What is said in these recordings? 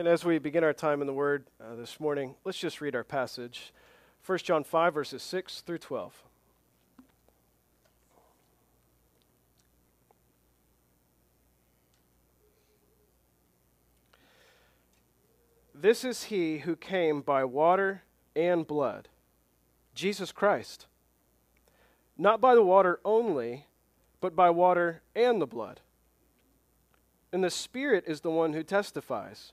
And as we begin our time in the Word this morning, let's just read our passage, 1 John 5, verses 6 through 12. This is he who came by water and blood, Jesus Christ. Not by the water only, but by water and the blood. And the Spirit is the one who testifies,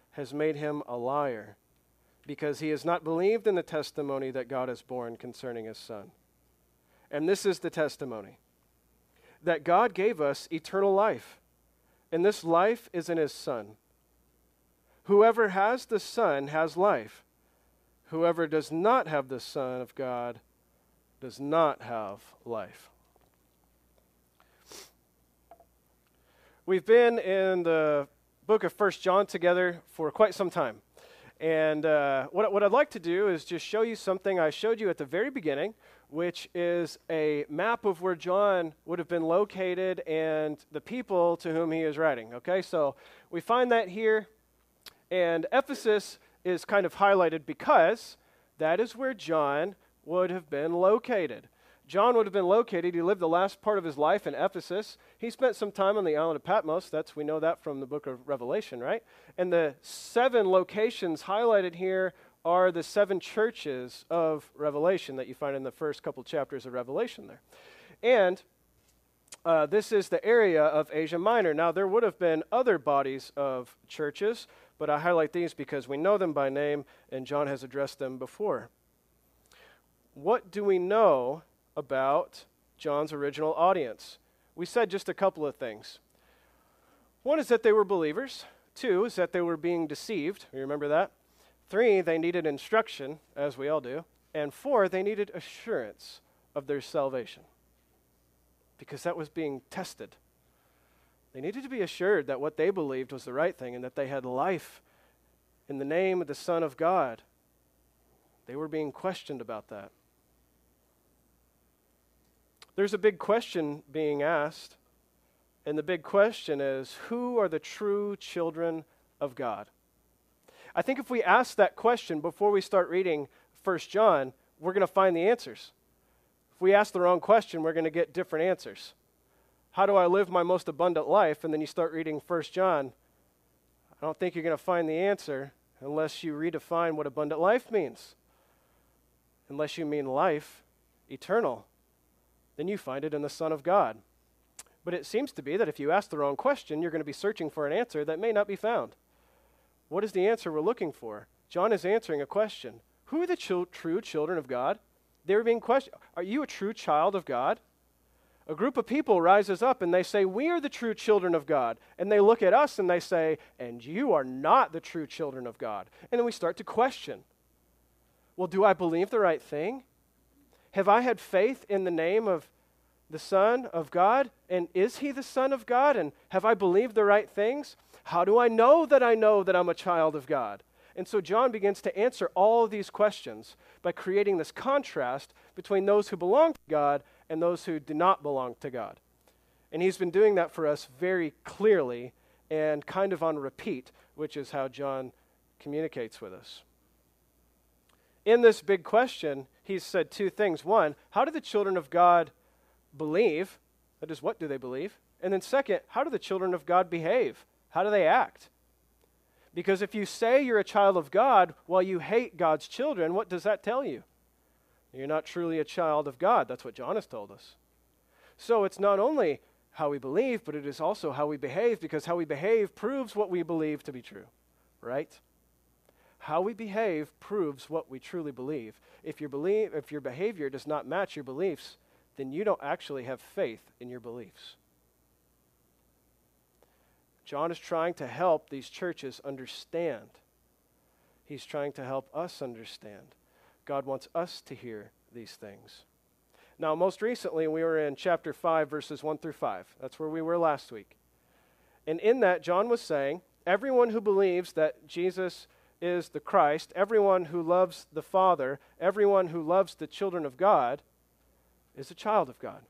has made him a liar, because he has not believed in the testimony that God has borne concerning his Son. And this is the testimony, that God gave us eternal life, and this life is in his Son. Whoever has the Son has life. Whoever does not have the Son of God does not have life. We've been in the book of 1 John together for quite some time. And what I'd like to do is just show you something I showed you at the very beginning, which is a map of where John would have been located and the people to whom he is writing. Okay, so we find that here. And Ephesus is kind of highlighted because that is where John would have been located. John would have been located. He lived the last part of his life in Ephesus. He spent some time on the island of Patmos. We know that from the book of Revelation, right? And the 7 locations highlighted here are the 7 churches of Revelation that you find in the first couple chapters of Revelation there. And this is the area of Asia Minor. Now, there would have been other bodies of churches, but I highlight these because we know them by name, and John has addressed them before. What do we know about John's original audience? We said just a couple of things. One is that they were believers. 2 is that they were being deceived. You remember that? 3, they needed instruction, as we all do. And 4, they needed assurance of their salvation, because that was being tested. They needed to be assured that what they believed was the right thing and that they had life in the name of the Son of God. They were being questioned about that. There's a big question being asked, and the big question is, who are the true children of God? I think if we ask that question before we start reading 1 John, we're going to find the answers. If we ask the wrong question, we're going to get different answers. How do I live my most abundant life? And then you start reading 1 John. I don't think you're going to find the answer unless you redefine what abundant life means. Unless you mean life eternal, then you find it in the Son of God. But it seems to be that if you ask the wrong question, you're going to be searching for an answer that may not be found. What is the answer we're looking for? John is answering a question. Who are the true children of God? They were being questioned. Are you a true child of God? A group of people rises up and they say, we are the true children of God. And they look at us and they say, and you are not the true children of God. And then we start to question. Well, do I believe the right thing? Have I had faith in the name of the Son of God? And is he the Son of God? And have I believed the right things? How do I know that I'm a child of God? And so John begins to answer all of these questions by creating this contrast between those who belong to God and those who do not belong to God. And he's been doing that for us very clearly and kind of on repeat, which is how John communicates with us. In this big question, he's said 2 things. 1, how do the children of God believe? That is, what do they believe? And then 2nd, how do the children of God behave? How do they act? Because if you say you're a child of God while you hate God's children, what does that tell you? You're not truly a child of God. That's what John has told us. So it's not only how we believe, but it is also how we behave, because how we behave proves what we believe to be true, right? How we behave proves what we truly believe. If your behavior does not match your beliefs, then you don't actually have faith in your beliefs. John is trying to help these churches understand He's trying to help us understand. God wants us to hear these things. Now, most recently, we were in chapter 5, verses 1 through 5. That's where we were last week. And in that, John was saying, everyone who believes that Jesus is the Christ, everyone who loves the Father, everyone who loves the children of God, is a child of God.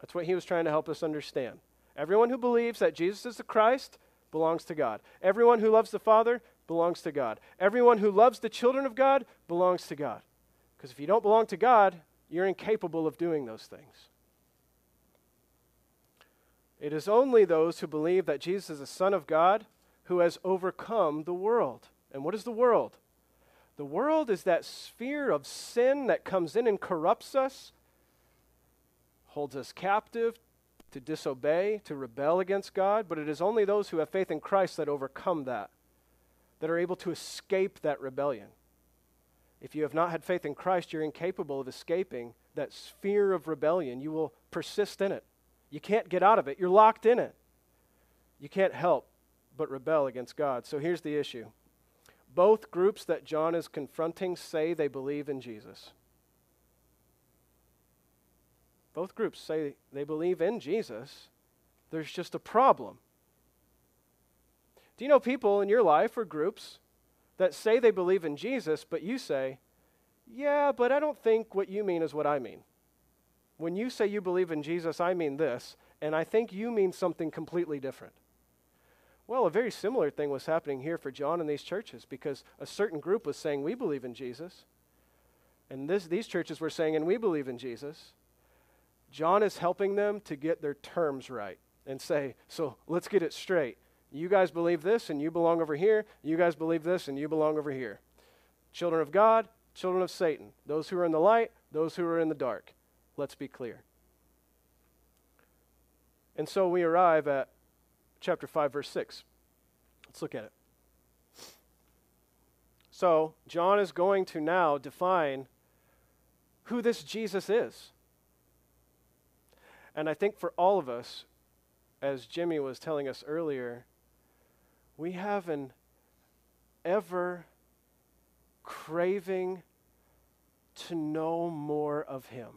That's what he was trying to help us understand. Everyone who believes that Jesus is the Christ belongs to God. Everyone who loves the Father belongs to God. Everyone who loves the children of God belongs to God. Because if you don't belong to God, you're incapable of doing those things. It is only those who believe that Jesus is the Son of God who has overcome the world. And what is the world? The world is that sphere of sin that comes in and corrupts us, holds us captive to disobey, to rebel against God. But it is only those who have faith in Christ that overcome that, that are able to escape that rebellion. If you have not had faith in Christ, you're incapable of escaping that sphere of rebellion. You will persist in it. You can't get out of it. You're locked in it. You can't help but rebel against God. So here's the issue. Both groups that John is confronting say they believe in Jesus. Both groups say they believe in Jesus. There's just a problem. Do you know people in your life or groups that say they believe in Jesus, but you say, yeah, but I don't think what you mean is what I mean. When you say you believe in Jesus, I mean this, and I think you mean something completely different. Well, a very similar thing was happening here for John in these churches, because a certain group was saying, we believe in Jesus. And these churches were saying, and we believe in Jesus. John is helping them to get their terms right and say, so let's get it straight. You guys believe this and you belong over here. You guys believe this and you belong over here. Children of God, children of Satan. Those who are in the light, those who are in the dark. Let's be clear. And so we arrive at chapter 5, verse 6. Let's look at it. So John is going to now define who this Jesus is. And I think for all of us, as Jimmy was telling us earlier, we have an ever-craving to know more of him.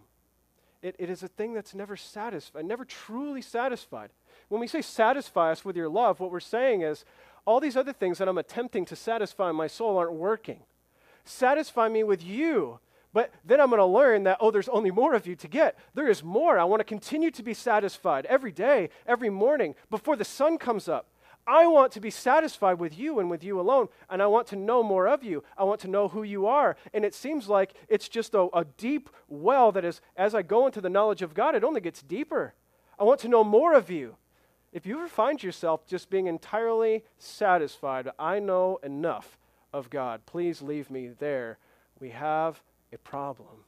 It is a thing that's never satisfied, never truly satisfied. When we say satisfy us with your love, what we're saying is all these other things that I'm attempting to satisfy my soul aren't working. Satisfy me with you. But then I'm going to learn that, oh, there's only more of you to get. There is more. I want to continue to be satisfied every day, every morning, before the sun comes up. I want to be satisfied with you and with you alone, and I want to know more of you. I want to know who you are. And it seems like it's just a deep well that is, as I go into the knowledge of God, it only gets deeper. I want to know more of you. If you ever find yourself just being entirely satisfied, I know enough of God, please leave me there. We have a problem.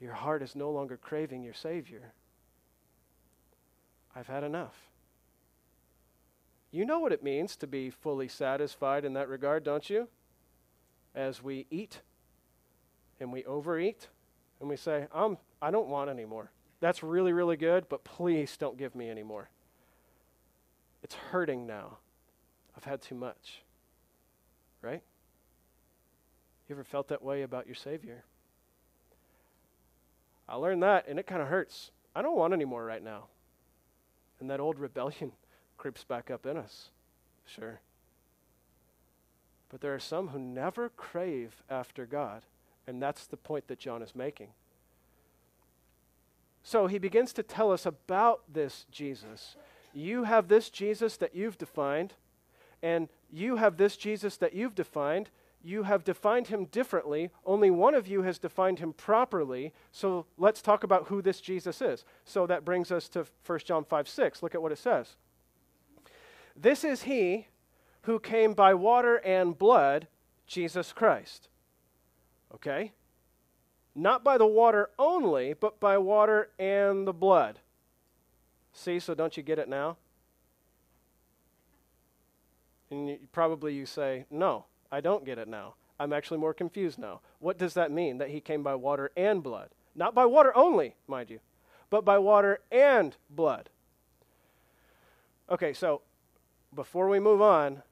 Your heart is no longer craving your Savior. I've had enough. You know what it means to be fully satisfied in that regard, don't you? As we eat and we overeat and we say, I don't want any more. That's really, really good, but please don't give me any more. It's hurting now. I've had too much. Right? You ever felt that way about your Savior? I learned that, and it kind of hurts. I don't want any more right now. And that old rebellion creeps back up in us, sure. But there are some who never crave after God, and that's the point that John is making. So he begins to tell us about this Jesus. You have this Jesus that you've defined, and you have this Jesus that you've defined. You have defined him differently. Only one of you has defined him properly. So let's talk about who this Jesus is. So that brings us to 1 John 5, 6. Look at what it says. This is he who came by water and blood, Jesus Christ. Okay? Not by the water only, but by water and the blood. See, so don't you get it now? And probably you say, no. I don't get it now. I'm actually more confused now. What does that mean, that he came by water and blood? Not by water only, mind you, but by water and blood. Okay, so before we move on,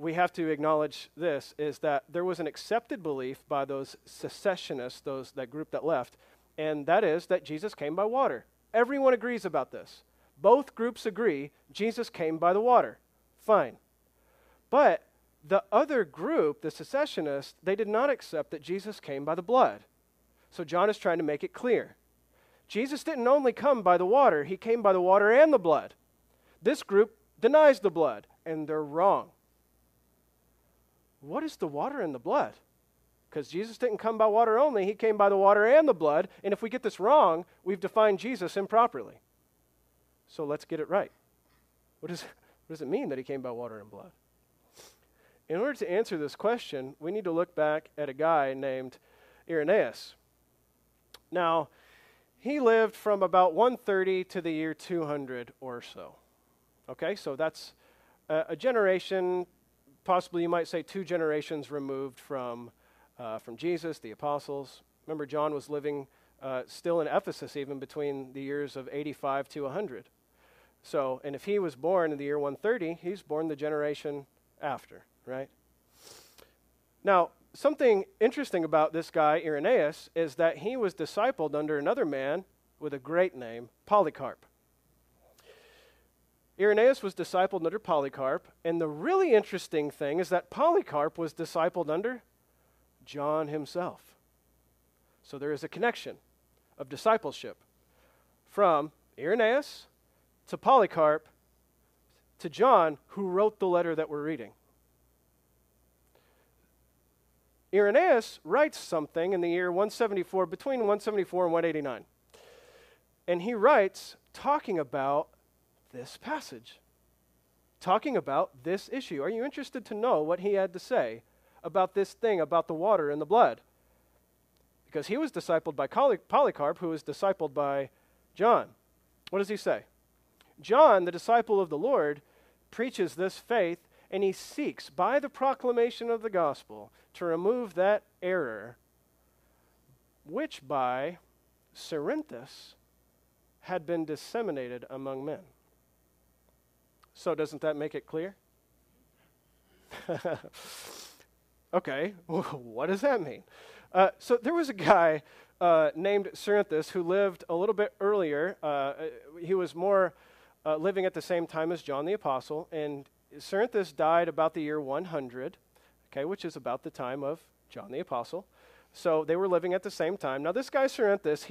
we have to acknowledge this, is that there was an accepted belief by those secessionists, that group that left, and that is that Jesus came by water. Everyone agrees about this. Both groups agree Jesus came by the water. Fine. But the other group, the secessionists, they did not accept that Jesus came by the blood. So John is trying to make it clear. Jesus didn't only come by the water, he came by the water and the blood. This group denies the blood, and they're wrong. What is the water and the blood? Because Jesus didn't come by water only, he came by the water and the blood, and if we get this wrong, we've defined Jesus improperly. So let's get it right. What does it mean that he came by water and blood? In order to answer this question, we need to look back at a guy named Irenaeus. Now, he lived from about 130 to the year 200 or so. Okay, so that's a generation, possibly you might say two generations removed from Jesus, the apostles. Remember, John was living still in Ephesus, even between the years of 85 to 100. So, and if he was born in the year 130, he's born the generation after, right? Now, something interesting about this guy, Irenaeus, is that he was discipled under another man with a great name, Polycarp. Irenaeus was discipled under Polycarp, and the really interesting thing is that Polycarp was discipled under John himself. So there is a connection of discipleship from Irenaeus to Polycarp to John, who wrote the letter that we're reading. Irenaeus writes something in the year 174, between 174 and 189. And he writes talking about this passage, talking about this issue. Are you interested to know what he had to say about this thing, about the water and the blood? Because he was discipled by Polycarp, who was discipled by John. What does he say? John, the disciple of the Lord, preaches this faith, and he seeks, by the proclamation of the gospel, to remove that error which by Cerinthus had been disseminated among men. So doesn't that make it clear? Okay, what does that mean? So there was a guy named Cerinthus who lived a little bit earlier. He was more living at the same time as John the Apostle, and Cerinthus died about the year 100, okay, which is about the time of John the Apostle. So they were living at the same time. Now this guy Cerinthus,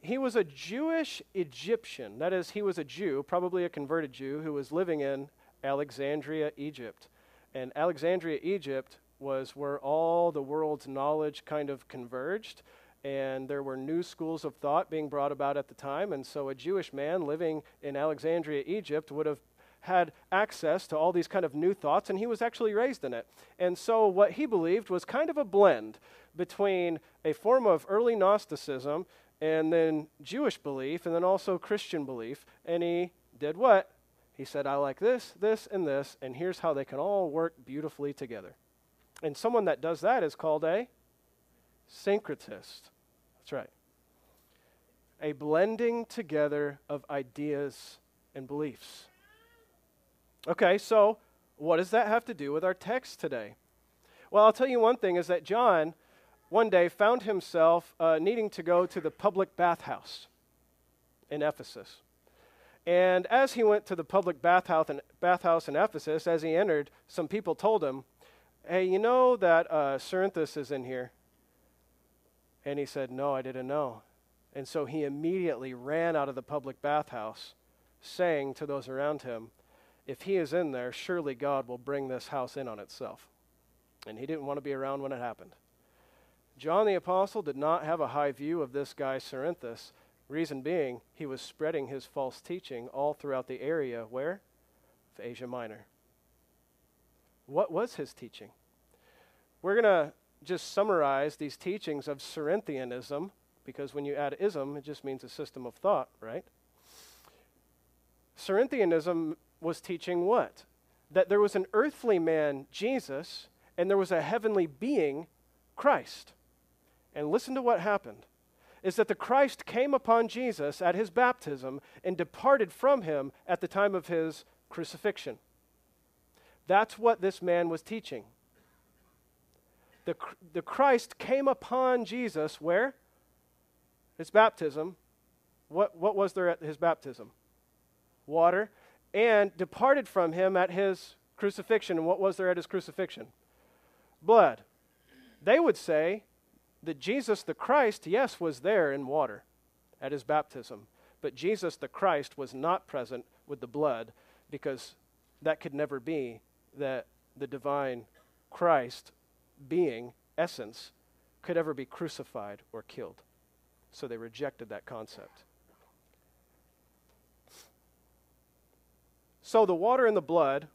he was a Jewish Egyptian. That is, he was a Jew, probably a converted Jew, who was living in Alexandria, Egypt. And Alexandria, Egypt was where all the world's knowledge kind of converged, and there were new schools of thought being brought about at the time, and so a Jewish man living in Alexandria, Egypt would have had access to all these kind of new thoughts, and he was actually raised in it. And so what he believed was kind of a blend between a form of early Gnosticism and then Jewish belief and then also Christian belief. And he did what? He said, I like this, this, and this, and here's how they can all work beautifully together. And someone that does that is called a syncretist. That's right. A blending together of ideas and beliefs. Okay, so what does that have to do with our text today? Well, I'll tell you one thing, is that John one day found himself needing to go to the public bathhouse in Ephesus. And as he went to the public bathhouse in Ephesus, as he entered, some people told him, hey, you know that Cerinthus is in here? And he said, no, I didn't know. And so he immediately ran out of the public bathhouse, saying to those around him, if he is in there, surely God will bring this house in on itself. And he didn't want to be around when it happened. John the Apostle did not have a high view of this guy Cerinthus, reason being he was spreading his false teaching all throughout the area where? Of Asia Minor. What was his teaching? We're going to just summarize these teachings of Cerinthianism, because when you add ism, it just means a system of thought, right? Cerinthianism was teaching what? That there was an earthly man, Jesus, and there was a heavenly being, Christ. And listen to what happened, is that the Christ came upon Jesus at his baptism and departed from him at the time of his crucifixion. That's what this man was teaching. The Christ came upon Jesus where? His baptism. What was there at his baptism? Water. And departed from him at his crucifixion. And what was there at his crucifixion? Blood. They would say that Jesus the Christ, yes, was there in water at his baptism. But Jesus the Christ was not present with the blood, because that could never be, that the divine Christ being, essence, could ever be crucified or killed. So they rejected that concept. So the water and the blood,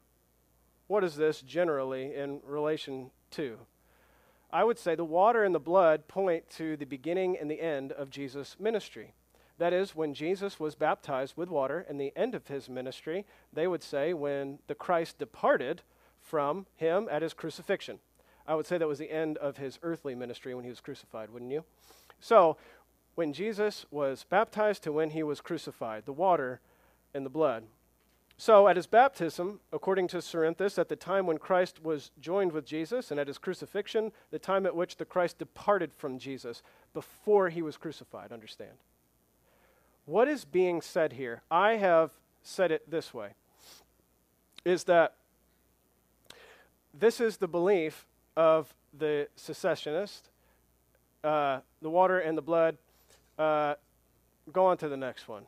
what is this generally in relation to? I would say the water and the blood point to the beginning and the end of Jesus' ministry. That is, when Jesus was baptized with water and the end of his ministry, they would say when the Christ departed from him at his crucifixion. I would say that was the end of his earthly ministry when he was crucified, wouldn't you? So, when Jesus was baptized to when he was crucified, the water and the blood. So, at his baptism, according to Cerinthus, at the time when Christ was joined with Jesus, and at his crucifixion, the time at which the Christ departed from Jesus before he was crucified, understand? What is being said here? I have said it this way, is that this is the belief of the secessionists. The water and the blood. Go on to the next one.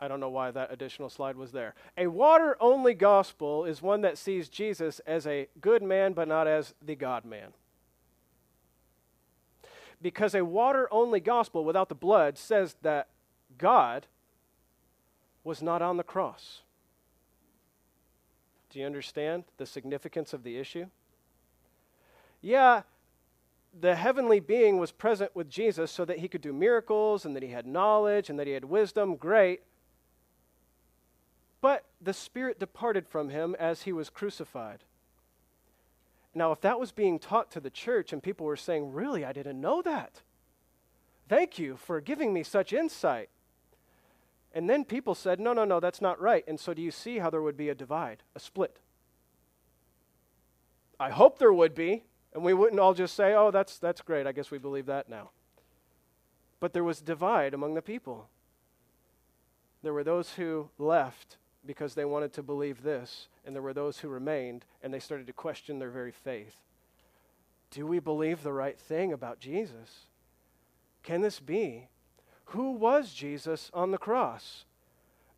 I don't know why that additional slide was there. A water-only gospel is one that sees Jesus as a good man, but not as the God man. Because a water-only gospel without the blood says that God was not on the cross. Do you understand the significance of the issue? Yeah, the heavenly being was present with Jesus so that he could do miracles and that he had knowledge and that he had wisdom. Great. But the Spirit departed from him as he was crucified. Now, if that was being taught to the church and people were saying, really, I didn't know that. Thank you for giving me such insight. And then people said, no, no, no, that's not right. And so do you see how there would be a divide, a split? I hope there would be. And we wouldn't all just say, oh, that's great, I guess we believe that now. But there was divide among the people. There were those who left because they wanted to believe this, and there were those who remained, and they started to question their very faith. Do we believe the right thing about Jesus? Can this be? Who was Jesus on the cross?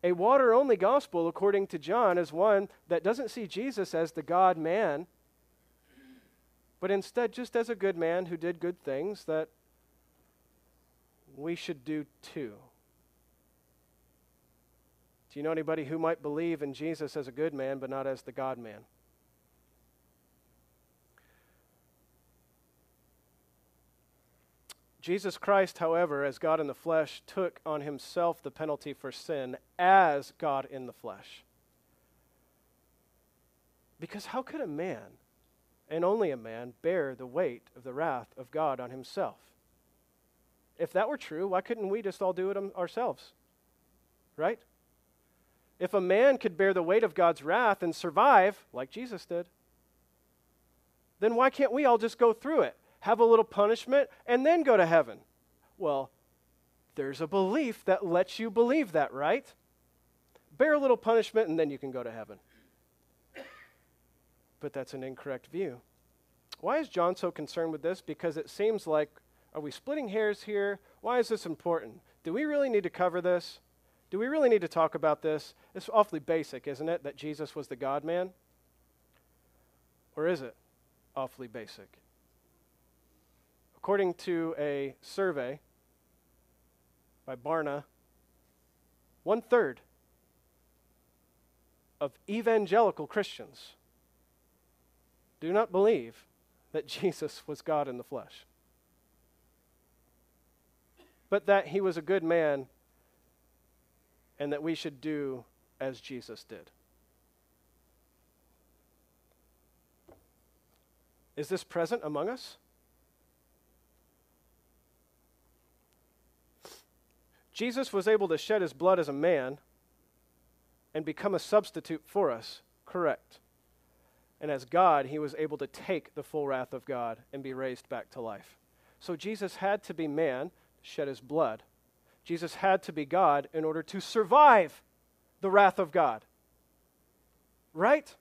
A water-only gospel, according to John, is one that doesn't see Jesus as the God-man, but instead, just as a good man who did good things that we should do too. Do you know anybody who might believe in Jesus as a good man, but not as the God man? Jesus Christ, however, as God in the flesh, took on himself the penalty for sin as God in the flesh. Because how could a man, and only a man, bear the weight of the wrath of God on himself? If that were true, why couldn't we just all do it ourselves? Right? If a man could bear the weight of God's wrath and survive, like Jesus did, then why can't we all just go through it, have a little punishment, and then go to heaven? Well, there's a belief that lets you believe that, right? Bear a little punishment, and then you can go to heaven. But that's an incorrect view. Why is John so concerned with this? Because it seems like, are we splitting hairs here? Why is this important? Do we really need to cover this? Do we really need to talk about this? It's awfully basic, isn't it, that Jesus was the God-man? Or is it awfully basic? According to a survey by Barna, 1/3 of evangelical Christians do not believe that Jesus was God in the flesh, but that he was a good man and that we should do as Jesus did. Is this present among us? Jesus was able to shed his blood as a man and become a substitute for us, correct. And as God, he was able to take the full wrath of God and be raised back to life. So Jesus had to be man to shed his blood. Jesus had to be God in order to survive the wrath of God. Right?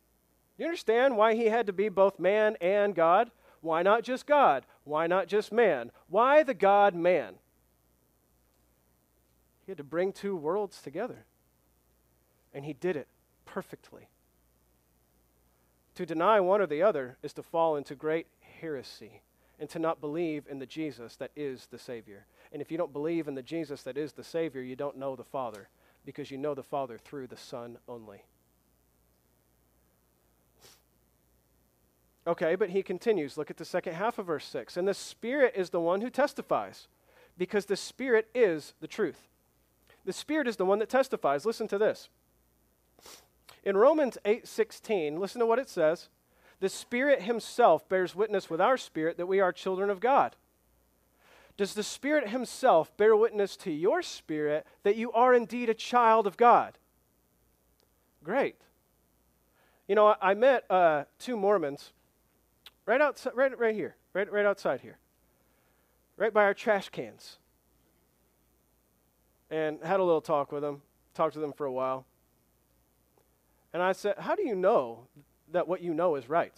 You understand why he had to be both man and God? Why not just God? Why not just man? Why the God-man? He had to bring two worlds together. And he did it perfectly. To deny one or the other is to fall into great heresy and to not believe in the Jesus that is the Savior. And if you don't believe in the Jesus that is the Savior, you don't know the Father, because you know the Father through the Son only. Okay, but he continues. Look at the second half of verse 6. And the Spirit is the one who testifies, because the Spirit is the truth. The Spirit is the one that testifies. Listen to this. In Romans 8:16, listen to what it says. The Spirit himself bears witness with our spirit that we are children of God. Does the Spirit himself bear witness to your spirit that you are indeed a child of God? Great. You know, I met two Mormons right outside, right here, right outside here, right by our trash cans, and had a little talk with them, talked to them for a while. And I said, how do you know that what you know is right?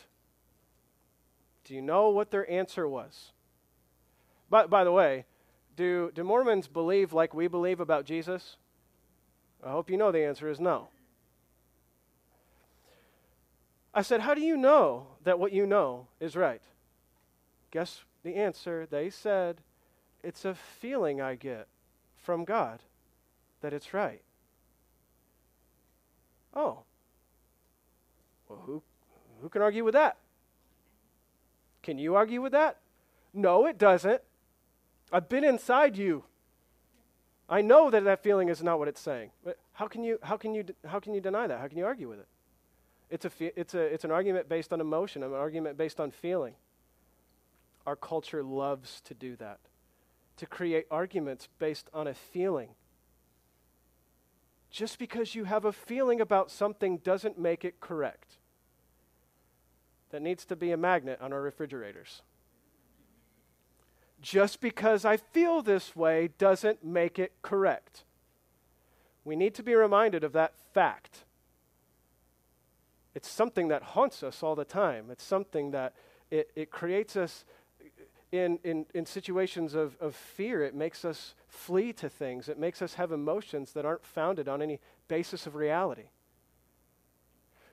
Do you know what their answer was? By the way, do Mormons believe like we believe about Jesus? I hope you know the answer is no. I said, how do you know that what you know is right? Guess the answer. They said, it's a feeling I get from God that it's right. Oh. Well, who can argue with that? Can you argue with that? No, it doesn't. I've been inside you. I know that that feeling is not what it's saying. But how can you deny that? How can you argue with it? It's an argument based on emotion, an argument based on feeling. Our culture loves to do that, to create arguments based on a feeling. Just because you have a feeling about something doesn't make it correct. That needs to be a magnet on our refrigerators. Just because I feel this way doesn't make it correct. We need to be reminded of that fact. It's something that haunts us all the time. It's something that it creates us in situations of fear. It makes us flee to things. It makes us have emotions that aren't founded on any basis of reality.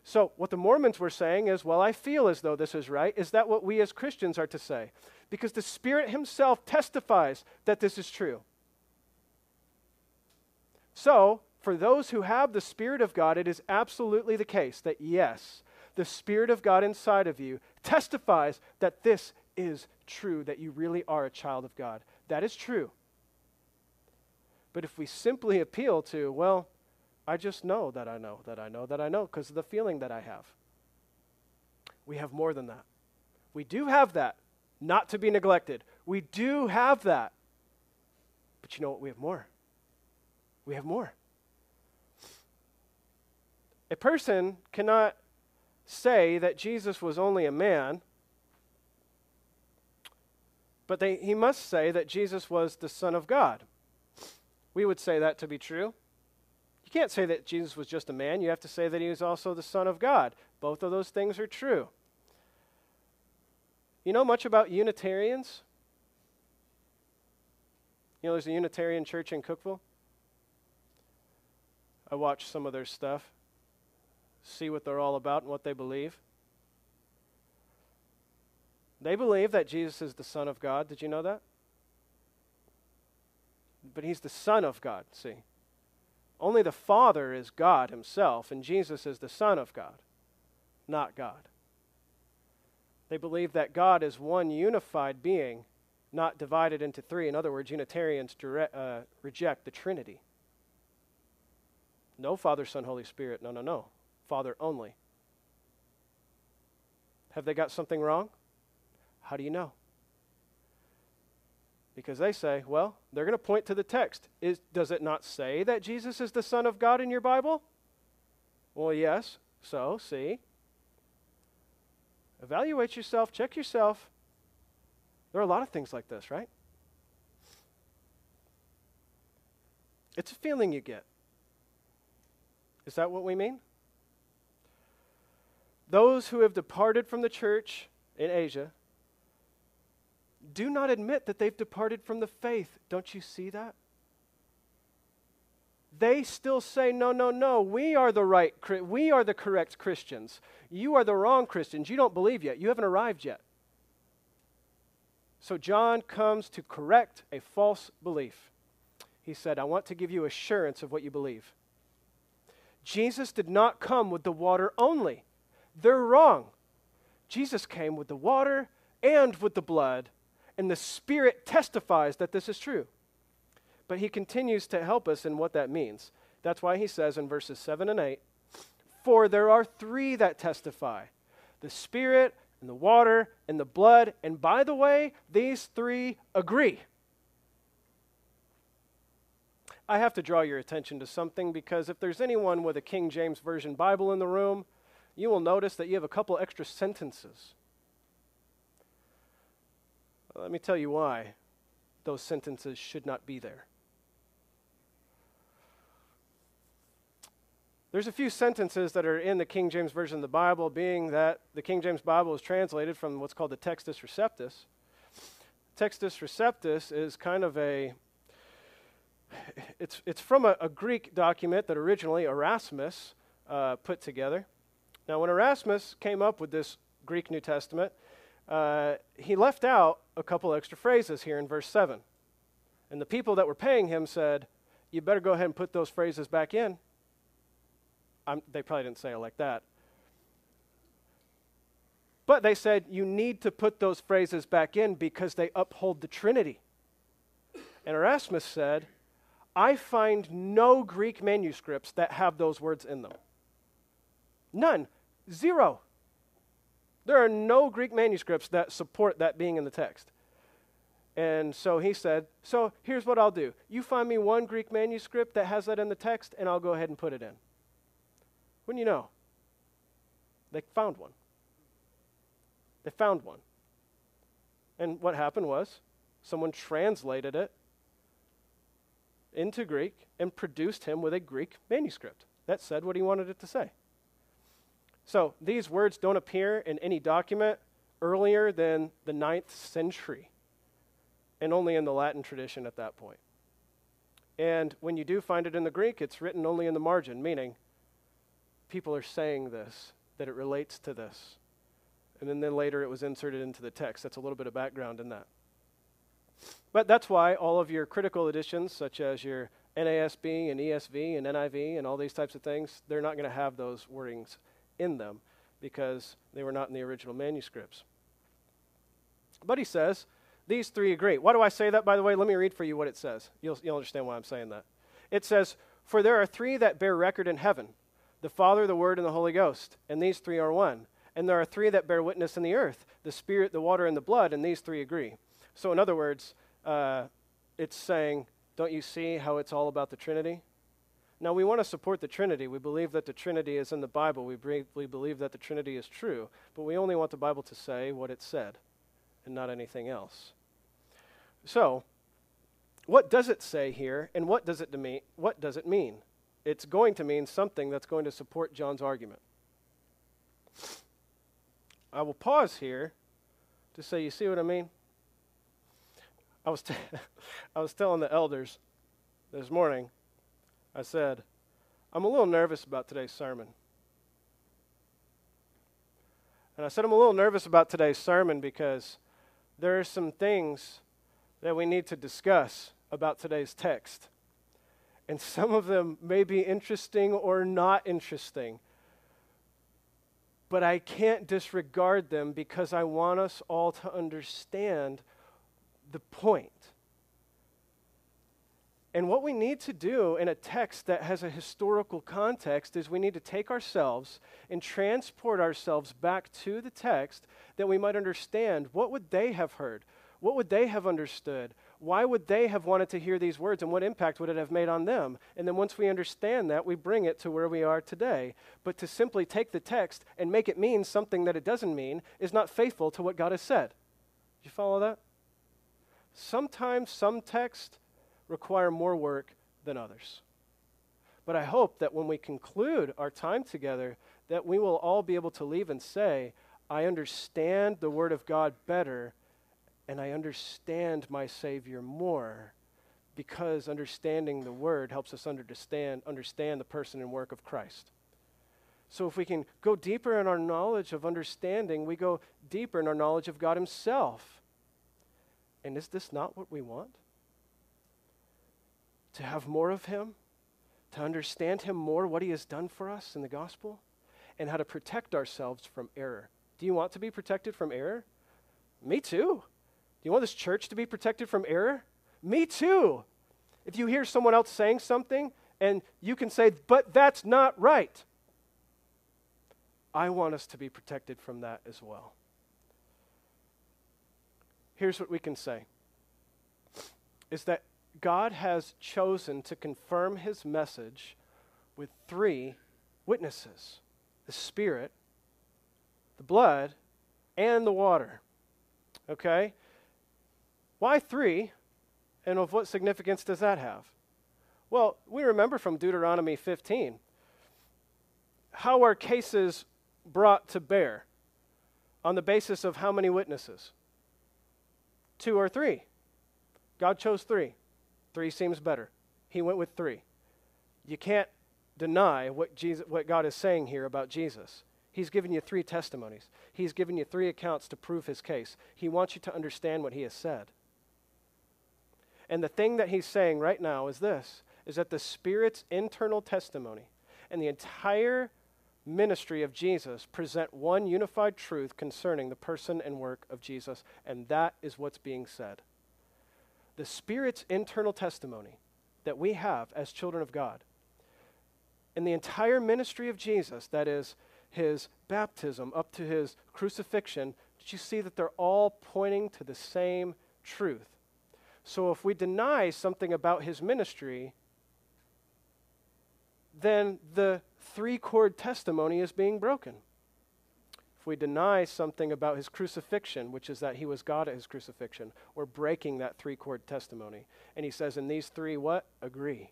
So what the Mormons were saying is, well, I feel as though this is right. Is that what we as Christians are to say? Because the Spirit himself testifies that this is true. So, for those who have the Spirit of God, it is absolutely the case that, yes, the Spirit of God inside of you testifies that this is true, that you really are a child of God. That is true. But if we simply appeal to, well, I just know that I know, that I know, that I know, because of the feeling that I have. We have more than that. We do have that, not to be neglected. We do have that. But you know what? We have more. We have more. A person cannot say that Jesus was only a man, but he must say that Jesus was the Son of God. We would say that to be true. You can't say that Jesus was just a man. You have to say that he was also the Son of God. Both of those things are true. You know much about Unitarians? You know there's a Unitarian church in Cookville? I watch some of their stuff. See what they're all about and what they believe. They believe that Jesus is the Son of God. Did you know that? But he's the Son of God, see. Only the Father is God himself, and Jesus is the Son of God, not God. They believe that God is one unified being, not divided into three. In other words, Unitarians reject the Trinity. No Father, Son, Holy Spirit. No, no, no. Father only. Have they got something wrong? How do you know? Because they say, well, they're going to point to the text. Does it not say that Jesus is the Son of God in your Bible? Well, yes. So, see. Evaluate yourself, check yourself. There are a lot of things like this, right? It's a feeling you get. Is that what we mean? Those who have departed from the church in Asia do not admit that they've departed from the faith. Don't you see that? They still say, no, no, no, we are the correct Christians. You are the wrong Christians. You don't believe yet. You haven't arrived yet. So John comes to correct a false belief. He said, I want to give you assurance of what you believe. Jesus did not come with the water only. They're wrong. Jesus came with the water and with the blood, and the Spirit testifies that this is true. But he continues to help us in what that means. That's why he says in verses 7 and 8, for there are three that testify, the Spirit and the water and the blood, and by the way, these three agree. I have to draw your attention to something, because if there's anyone with a King James Version Bible in the room, you will notice that you have a couple extra sentences. Well, let me tell you why those sentences should not be there. There's a few sentences that are in the King James Version of the Bible, being that the King James Bible is translated from what's called the Textus Receptus. Textus Receptus is kind of a... It's from a Greek document that originally Erasmus put together. Now, when Erasmus came up with this Greek New Testament, he left out a couple extra phrases here in verse 7. And the people that were paying him said, you better go ahead and put those phrases back in. They probably didn't say it like that. But they said, you need to put those phrases back in because they uphold the Trinity. And Erasmus said, I find no Greek manuscripts that have those words in them. None. Zero. There are no Greek manuscripts that support that being in the text. And so he said, so here's what I'll do. You find me one Greek manuscript that has that in the text, and I'll go ahead and put it in. Wouldn't you know? They found one. They found one. And what happened was, someone translated it into Greek and produced him with a Greek manuscript that said what he wanted it to say. So these words don't appear in any document earlier than the 9th century, and only in the Latin tradition at that point. And when you do find it in the Greek, it's written only in the margin, meaning people are saying this, that it relates to this. And then later it was inserted into the text. That's a little bit of background in that. But that's why all of your critical editions, such as your NASB and ESV and NIV and all these types of things, they're not going to have those wordings in them because they were not in the original manuscripts. But he says, these three agree. Why do I say that, by the way? Let me read for you what it says. You'll understand why I'm saying that. It says, for there are three that bear record in heaven, the Father, the Word, and the Holy Ghost, and these three are one. And there are three that bear witness in the earth, the Spirit, the water, and the blood, and these three agree. So in other words, it's saying, don't you see how it's all about the Trinity? Now, we want to support the Trinity. We believe that the Trinity is in the Bible. We believe that the Trinity is true, but we only want the Bible to say what it said and not anything else. So what does it say here, and what does it mean? What does it mean? It's going to mean something that's going to support John's argument. I will pause here to say, you see what I mean? I was telling the elders this morning, I said, I'm a little nervous about today's sermon. And I said, I'm a little nervous about today's sermon because there are some things that we need to discuss about today's text. And some of them may be interesting or not interesting. But I can't disregard them because I want us all to understand the point. And what we need to do in a text that has a historical context is we need to take ourselves and transport ourselves back to the text that we might understand what would they have heard? What would they have understood? Why would they have wanted to hear these words, and what impact would it have made on them? And then once we understand that, we bring it to where we are today. But to simply take the text and make it mean something that it doesn't mean is not faithful to what God has said. Do you follow that? Sometimes some texts require more work than others. But I hope that when we conclude our time together, that we will all be able to leave and say, I understand the Word of God better, and I understand my Savior more, because understanding the Word helps us understand the person and work of Christ. So if we can go deeper in our knowledge of understanding, we go deeper in our knowledge of God Himself. And is this not what we want? To have more of Him? To understand Him more, what He has done for us in the gospel, and how to protect ourselves from error. Do you want to be protected from error? Me too. Do you want this church to be protected from error? Me too. If you hear someone else saying something, and you can say, but that's not right. I want us to be protected from that as well. Here's what we can say, is that God has chosen to confirm His message with three witnesses: the Spirit, the blood, and the water. Okay? Why three, and of what significance does that have? Well, we remember from Deuteronomy 15 how are cases brought to bear on the basis of how many witnesses? 2 or 3. God chose 3. 3 seems better. He went with 3. You can't deny what God is saying here about Jesus. He's given you 3 testimonies. He's given you 3 accounts to prove His case. He wants you to understand what He has said. And the thing that He's saying right now is this, is that the Spirit's internal testimony and the entire ministry of Jesus present one unified truth concerning the person and work of Jesus, and that is what's being said. The Spirit's internal testimony that we have as children of God and the entire ministry of Jesus, that is His baptism up to His crucifixion, did you see that they're all pointing to the same truth? So if we deny something about His ministry, then the three-chord testimony is being broken. If we deny something about His crucifixion, which is that He was God at His crucifixion, we're breaking that three-chord testimony. And He says, in these three, what? Agree.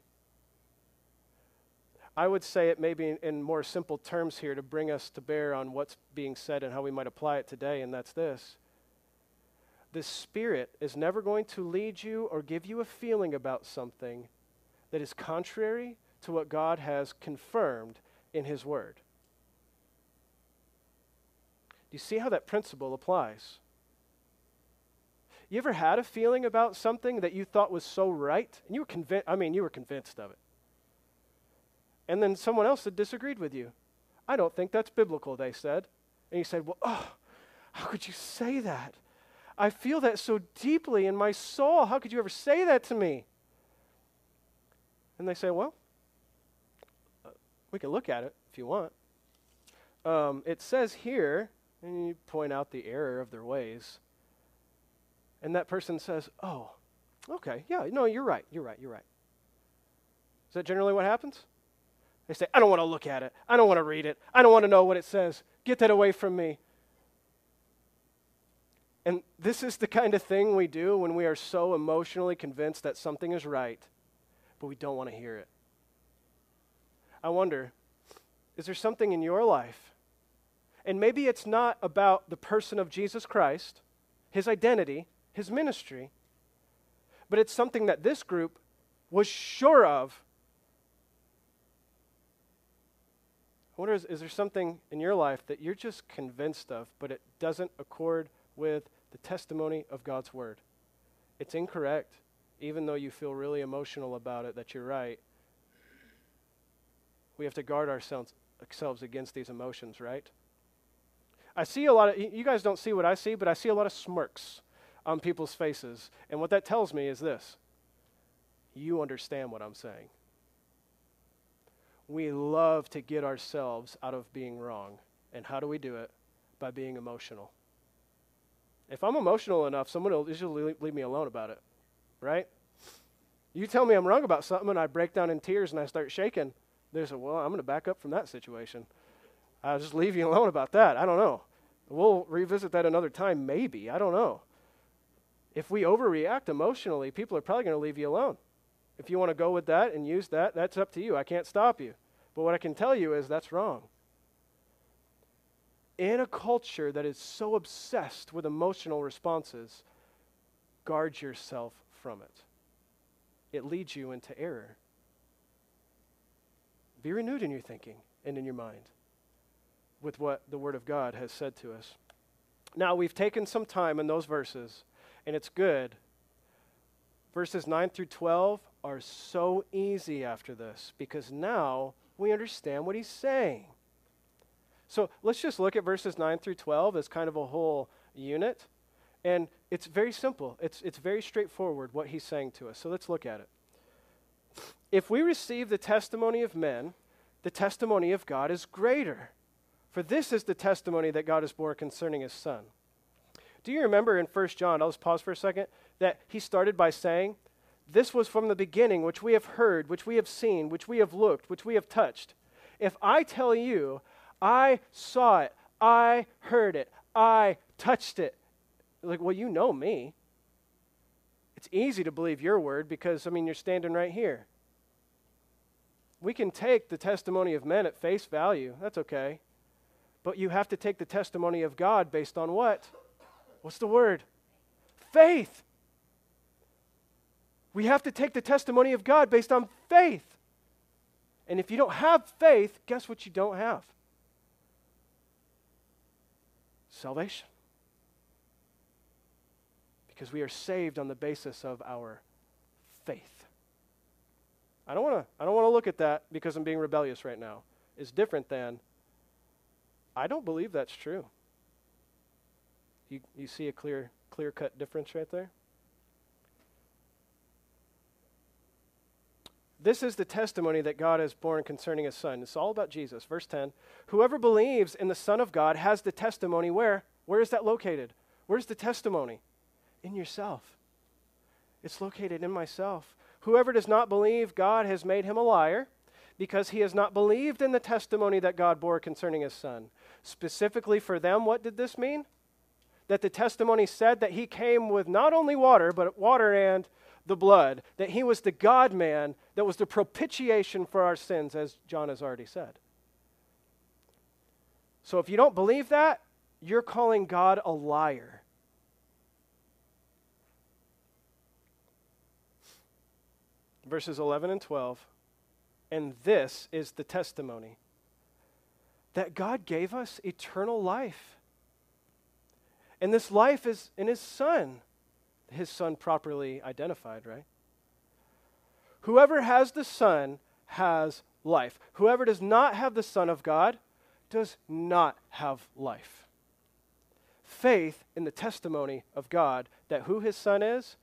I would say it maybe in more simple terms here to bring us to bear on what's being said and how we might apply it today, and that's this. The Spirit is never going to lead you or give you a feeling about something that is contrary to what God has confirmed in His Word. Do you see how that principle applies? You ever had a feeling about something that you thought was so right? And you were convinced, of it. And then someone else had disagreed with you. I don't think that's biblical, they said. And you said, well, oh, how could you say that? I feel that so deeply in my soul. How could you ever say that to me? And they say, well, we can look at it if you want. It says here, and you point out the error of their ways, and that person says, oh, okay, yeah, no, you're right. Is that generally what happens? They say, I don't want to look at it. I don't want to read it. I don't want to know what it says. Get that away from me. And this is the kind of thing we do when we are so emotionally convinced that something is right, but we don't want to hear it. I wonder, is there something in your life? And maybe it's not about the person of Jesus Christ, His identity, His ministry, but it's something that this group was sure of. I wonder, is there something in your life that you're just convinced of, but it doesn't accord with the testimony of God's Word? It's incorrect, even though you feel really emotional about it, that you're right. We have to guard ourselves against these emotions, right? I see a lot of, you guys don't see what I see, but I see a lot of smirks on people's faces. And what that tells me is this: you understand what I'm saying. We love to get ourselves out of being wrong. And how do we do it? By being emotional. If I'm emotional enough, someone will usually leave me alone about it, right? You tell me I'm wrong about something and I break down in tears and I start shaking, they say, well, I'm going to back up from that situation. I'll just leave you alone about that. I don't know. We'll revisit that another time maybe. I don't know. If we overreact emotionally, people are probably going to leave you alone. If you want to go with that and use that, that's up to you. I can't stop you. But what I can tell you is that's wrong. In a culture that is so obsessed with emotional responses, guard yourself from it. It leads you into error. Be renewed in your thinking and in your mind with what the Word of God has said to us. Now, we've taken some time in those verses, and it's good. Verses 9 through 12 are so easy after this because now we understand what he's saying. So let's just look at verses 9 through 12 as kind of a whole unit. And it's very simple. It's very straightforward what he's saying to us. So let's look at it. If we receive the testimony of men, the testimony of God is greater. For this is the testimony that God has borne concerning his Son. Do you remember in 1 John, I'll just pause for a second, that he started by saying, this was from the beginning, which we have heard, which we have seen, which we have looked, which we have touched. If I tell you, I saw it, I heard it, I touched it, like, well, you know me. It's easy to believe your word because, I mean, you're standing right here. We can take the testimony of men at face value. That's okay. But you have to take the testimony of God based on what? What's the word? Faith. We have to take the testimony of God based on faith. And if you don't have faith, guess what you don't have? Salvation. Because we are saved on the basis of our faith. I don't want to look at that because I'm being rebellious right now. It's different than, I don't believe that's true. You see a clear-cut difference right there? This is the testimony that God has borne concerning his Son. It's all about Jesus. Verse 10, whoever believes in the Son of God has the testimony where? Where is that located? Where's the testimony? In yourself. It's located in myself. Whoever does not believe God has made him a liar because he has not believed in the testimony that God bore concerning his Son. Specifically for them, what did this mean? That the testimony said that he came with not only water, but water and the blood, that he was the God-man, that was the propitiation for our sins, as John has already said. So if you don't believe that, you're calling God a liar. Verses 11 and 12, and this is the testimony, that God gave us eternal life. And this life is in his Son properly identified, right? Whoever has the Son has life. Whoever does not have the Son of God does not have life. Faith in the testimony of God that who his Son is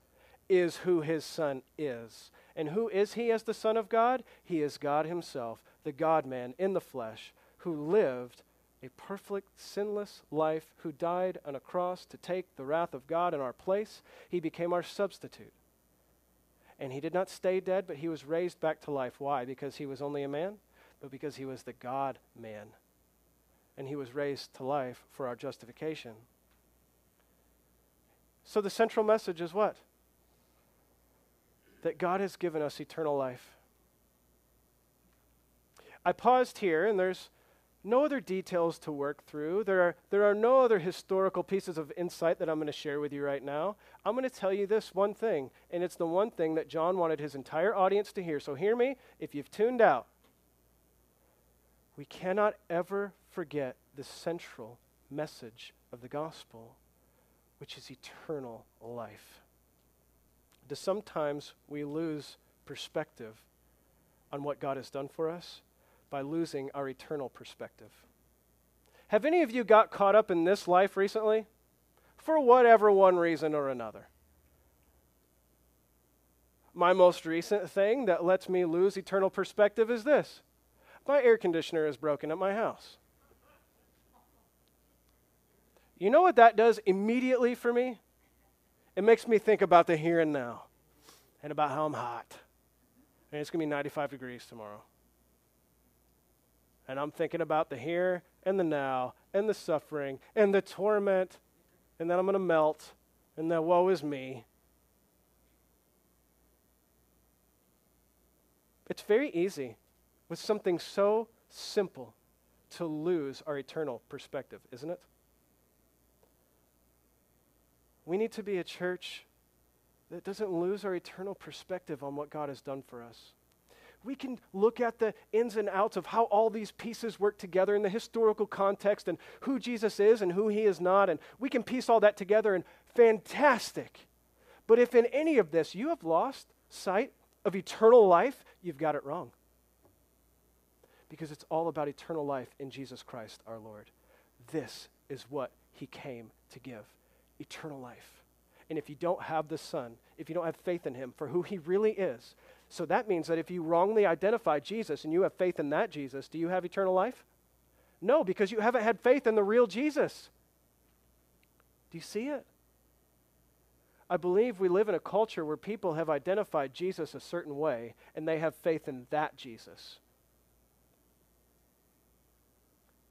who his Son is. And who is he as the Son of God? He is God himself, the God-man in the flesh, who lived a perfect, sinless life, who died on a cross to take the wrath of God in our place. He became our substitute. And he did not stay dead, but he was raised back to life. Why? Because he was only a man? But because he was the God-man. And he was raised to life for our justification. So the central message is what? That God has given us eternal life. I paused here, and there's no other details to work through. There are no other historical pieces of insight that I'm going to share with you right now. I'm going to tell you this one thing, and it's the one thing that John wanted his entire audience to hear. So hear me if you've tuned out. We cannot ever forget the central message of the gospel, which is eternal life. Sometimes we lose perspective on what God has done for us by losing our eternal perspective. Have any of you got caught up in this life recently? For whatever one reason or another. My most recent thing that lets me lose eternal perspective is this. My air conditioner is broken at my house. You know what that does immediately for me? It makes me think about the here and now and about how I'm hot. And it's going to be 95 degrees tomorrow. And I'm thinking about the here and the now and the suffering and the torment and that I'm going to melt and that woe is me. It's very easy with something so simple to lose our eternal perspective, isn't it? We need to be a church that doesn't lose our eternal perspective on what God has done for us. We can look at the ins and outs of how all these pieces work together in the historical context and who Jesus is and who he is not, and we can piece all that together, and fantastic. But if in any of this you have lost sight of eternal life, you've got it wrong. Because it's all about eternal life in Jesus Christ our Lord. This is what he came to give, eternal life. And if you don't have the Son, if you don't have faith in him for who he really is, so that means that if you wrongly identify Jesus and you have faith in that Jesus, do you have eternal life? No, because you haven't had faith in the real Jesus. Do you see it? I believe we live in a culture where people have identified Jesus a certain way and they have faith in that Jesus.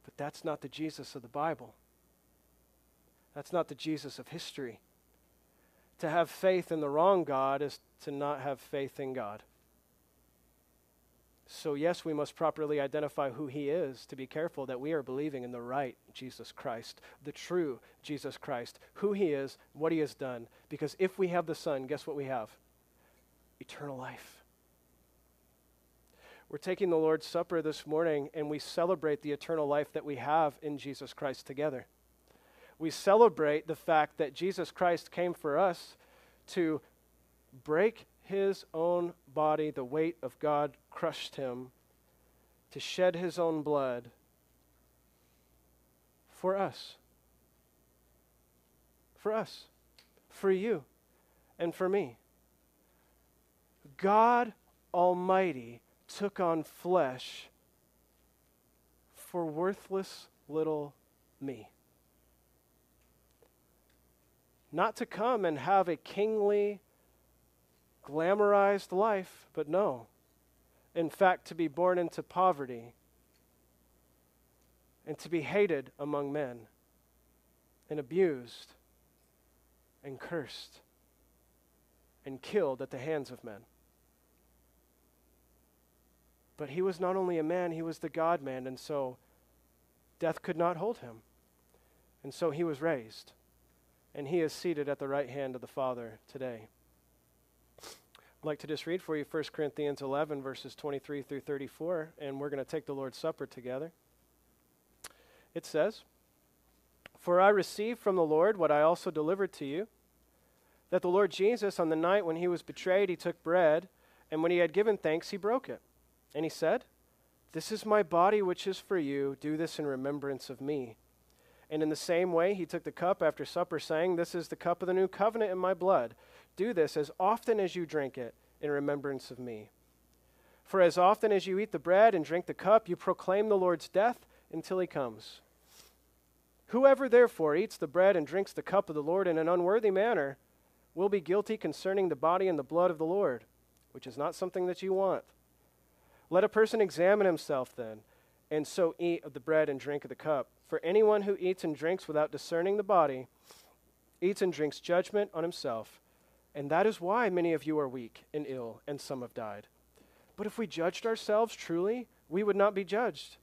But that's not the Jesus of the Bible. That's not the Jesus of history. To have faith in the wrong God is to not have faith in God. So yes, we must properly identify who he is to be careful that we are believing in the right Jesus Christ, the true Jesus Christ, who he is, what he has done. Because if we have the Son, guess what we have? Eternal life. We're taking the Lord's Supper this morning and we celebrate the eternal life that we have in Jesus Christ together. We celebrate the fact that Jesus Christ came for us to break his own body, the weight of God crushed him, to shed his own blood for us. For us. For you and for me. God Almighty took on flesh for worthless little me. Not to come and have a kingly, glamorized life, but no. In fact, to be born into poverty and to be hated among men and abused and cursed and killed at the hands of men. But he was not only a man, he was the God-man, and so death could not hold him. And so he was raised. And he is seated at the right hand of the Father today. I'd like to just read for you 1 Corinthians 11, verses 23 through 34, and we're going to take the Lord's Supper together. It says, "For I received from the Lord what I also delivered to you, that the Lord Jesus, on the night when he was betrayed, he took bread, and when he had given thanks, he broke it. And he said, 'This is my body which is for you. Do this in remembrance of me.' And in the same way, he took the cup after supper, saying, 'This is the cup of the new covenant in my blood. Do this as often as you drink it in remembrance of me. For as often as you eat the bread and drink the cup, you proclaim the Lord's death until he comes. Whoever therefore eats the bread and drinks the cup of the Lord in an unworthy manner will be guilty concerning the body and the blood of the Lord, which is not something that you want. Let a person examine himself then, and so eat of the bread and drink of the cup. For anyone who eats and drinks without discerning the body eats and drinks judgment on himself. And that is why many of you are weak and ill, and some have died. But if we judged ourselves truly, we would not be judged.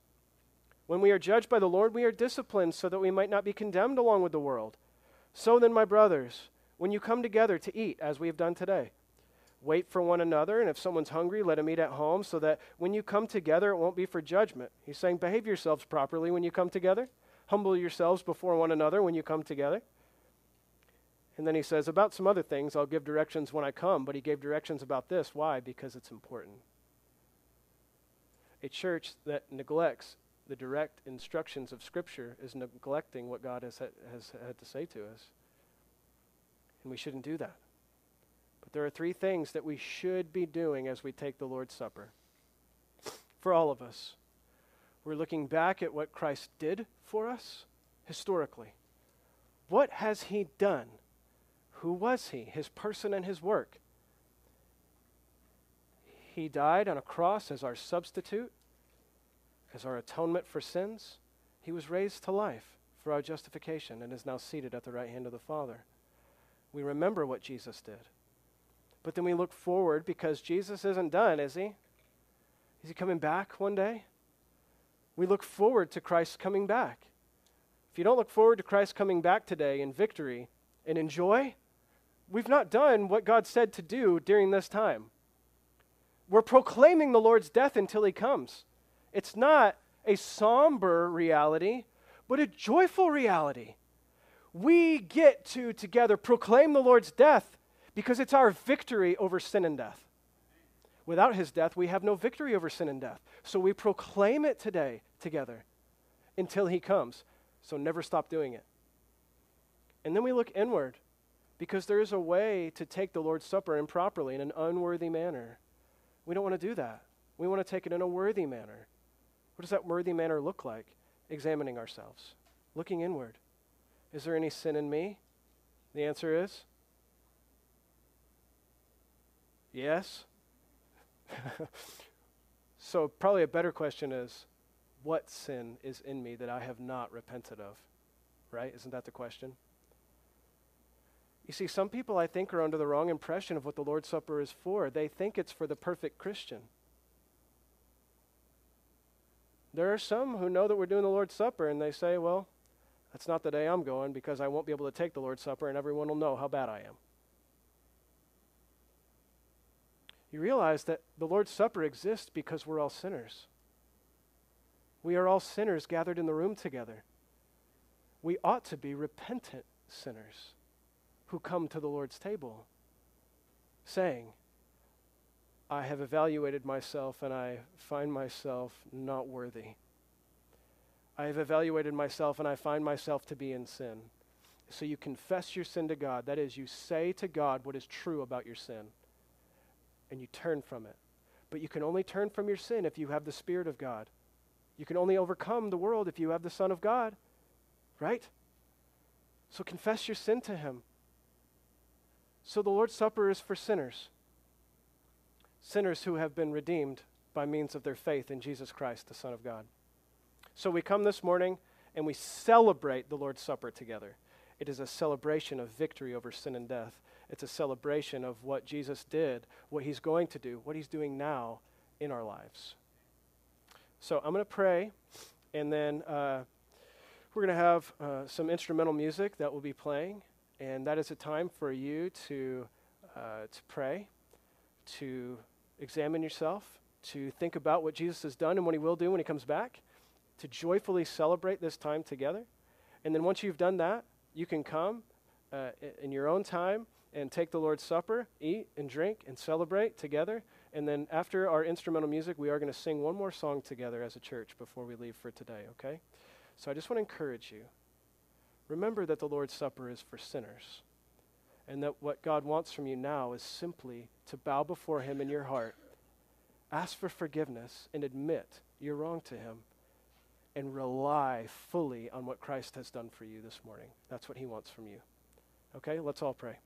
When we are judged by the Lord, we are disciplined so that we might not be condemned along with the world. So then, my brothers, when you come together to eat, as we have done today, wait for one another, and if someone's hungry, let him eat at home, so that when you come together, it won't be for judgment." He's saying, behave yourselves properly when you come together. Humble yourselves before one another when you come together. And then he says, "About some other things, I'll give directions when I come," but he gave directions about this. Why? Because it's important. A church that neglects the direct instructions of Scripture is neglecting what God has had to say to us. And we shouldn't do that. But there are three things that we should be doing as we take the Lord's Supper. For all of us, we're looking back at what Christ did for us historically. What has he done? Who was he? His person and his work. He died on a cross as our substitute, as our atonement for sins. He was raised to life for our justification and is now seated at the right hand of the Father. We remember what Jesus did. But then we look forward, because Jesus isn't done, is he? Is he coming back one day? We look forward to Christ coming back. If you don't look forward to Christ coming back today in victory and in joy, we've not done what God said to do during this time. We're proclaiming the Lord's death until he comes. It's not a somber reality, but a joyful reality. We get to together proclaim the Lord's death because it's our victory over sin and death. Without his death, we have no victory over sin and death. So we proclaim it today together until he comes. So never stop doing it. And then we look inward, because there is a way to take the Lord's Supper improperly in an unworthy manner. We don't want to do that. We want to take it in a worthy manner. What does that worthy manner look like? Examining ourselves, looking inward. Is there any sin in me? The answer is yes. So probably a better question is, what sin is in me that I have not repented of? Right? Isn't that the question? You see, some people, I think, are under the wrong impression of what the Lord's Supper is for. They think it's for the perfect Christian. There are some who know that we're doing the Lord's Supper, and they say, well, that's not the day I'm going, because I won't be able to take the Lord's Supper, and everyone will know how bad I am. You realize that the Lord's Supper exists because we're all sinners. We are all sinners gathered in the room together. We ought to be repentant sinners who come to the Lord's table saying, I have evaluated myself and I find myself not worthy. I have evaluated myself and I find myself to be in sin. So you confess your sin to God. That is, you say to God what is true about your sin and you turn from it. But you can only turn from your sin if you have the Spirit of God. You can only overcome the world if you have the Son of God, right? So confess your sin to him. So the Lord's Supper is for sinners. Sinners who have been redeemed by means of their faith in Jesus Christ, the Son of God. So we come this morning and we celebrate the Lord's Supper together. It is a celebration of victory over sin and death. It's a celebration of what Jesus did, what he's going to do, what he's doing now in our lives. So I'm going to pray, and then we're going to have some instrumental music that will be playing, and that is a time for you to pray, to examine yourself, to think about what Jesus has done and what he will do when he comes back, to joyfully celebrate this time together. And then once you've done that, you can come in your own time and take the Lord's Supper, eat and drink and celebrate together. And then after our instrumental music, we are going to sing one more song together as a church before we leave for today, okay? So I just want to encourage you. Remember that the Lord's Supper is for sinners, and that what God wants from you now is simply to bow before him in your heart, ask for forgiveness, and admit you're wrong to him, and rely fully on what Christ has done for you this morning. That's what he wants from you. Okay, let's all pray.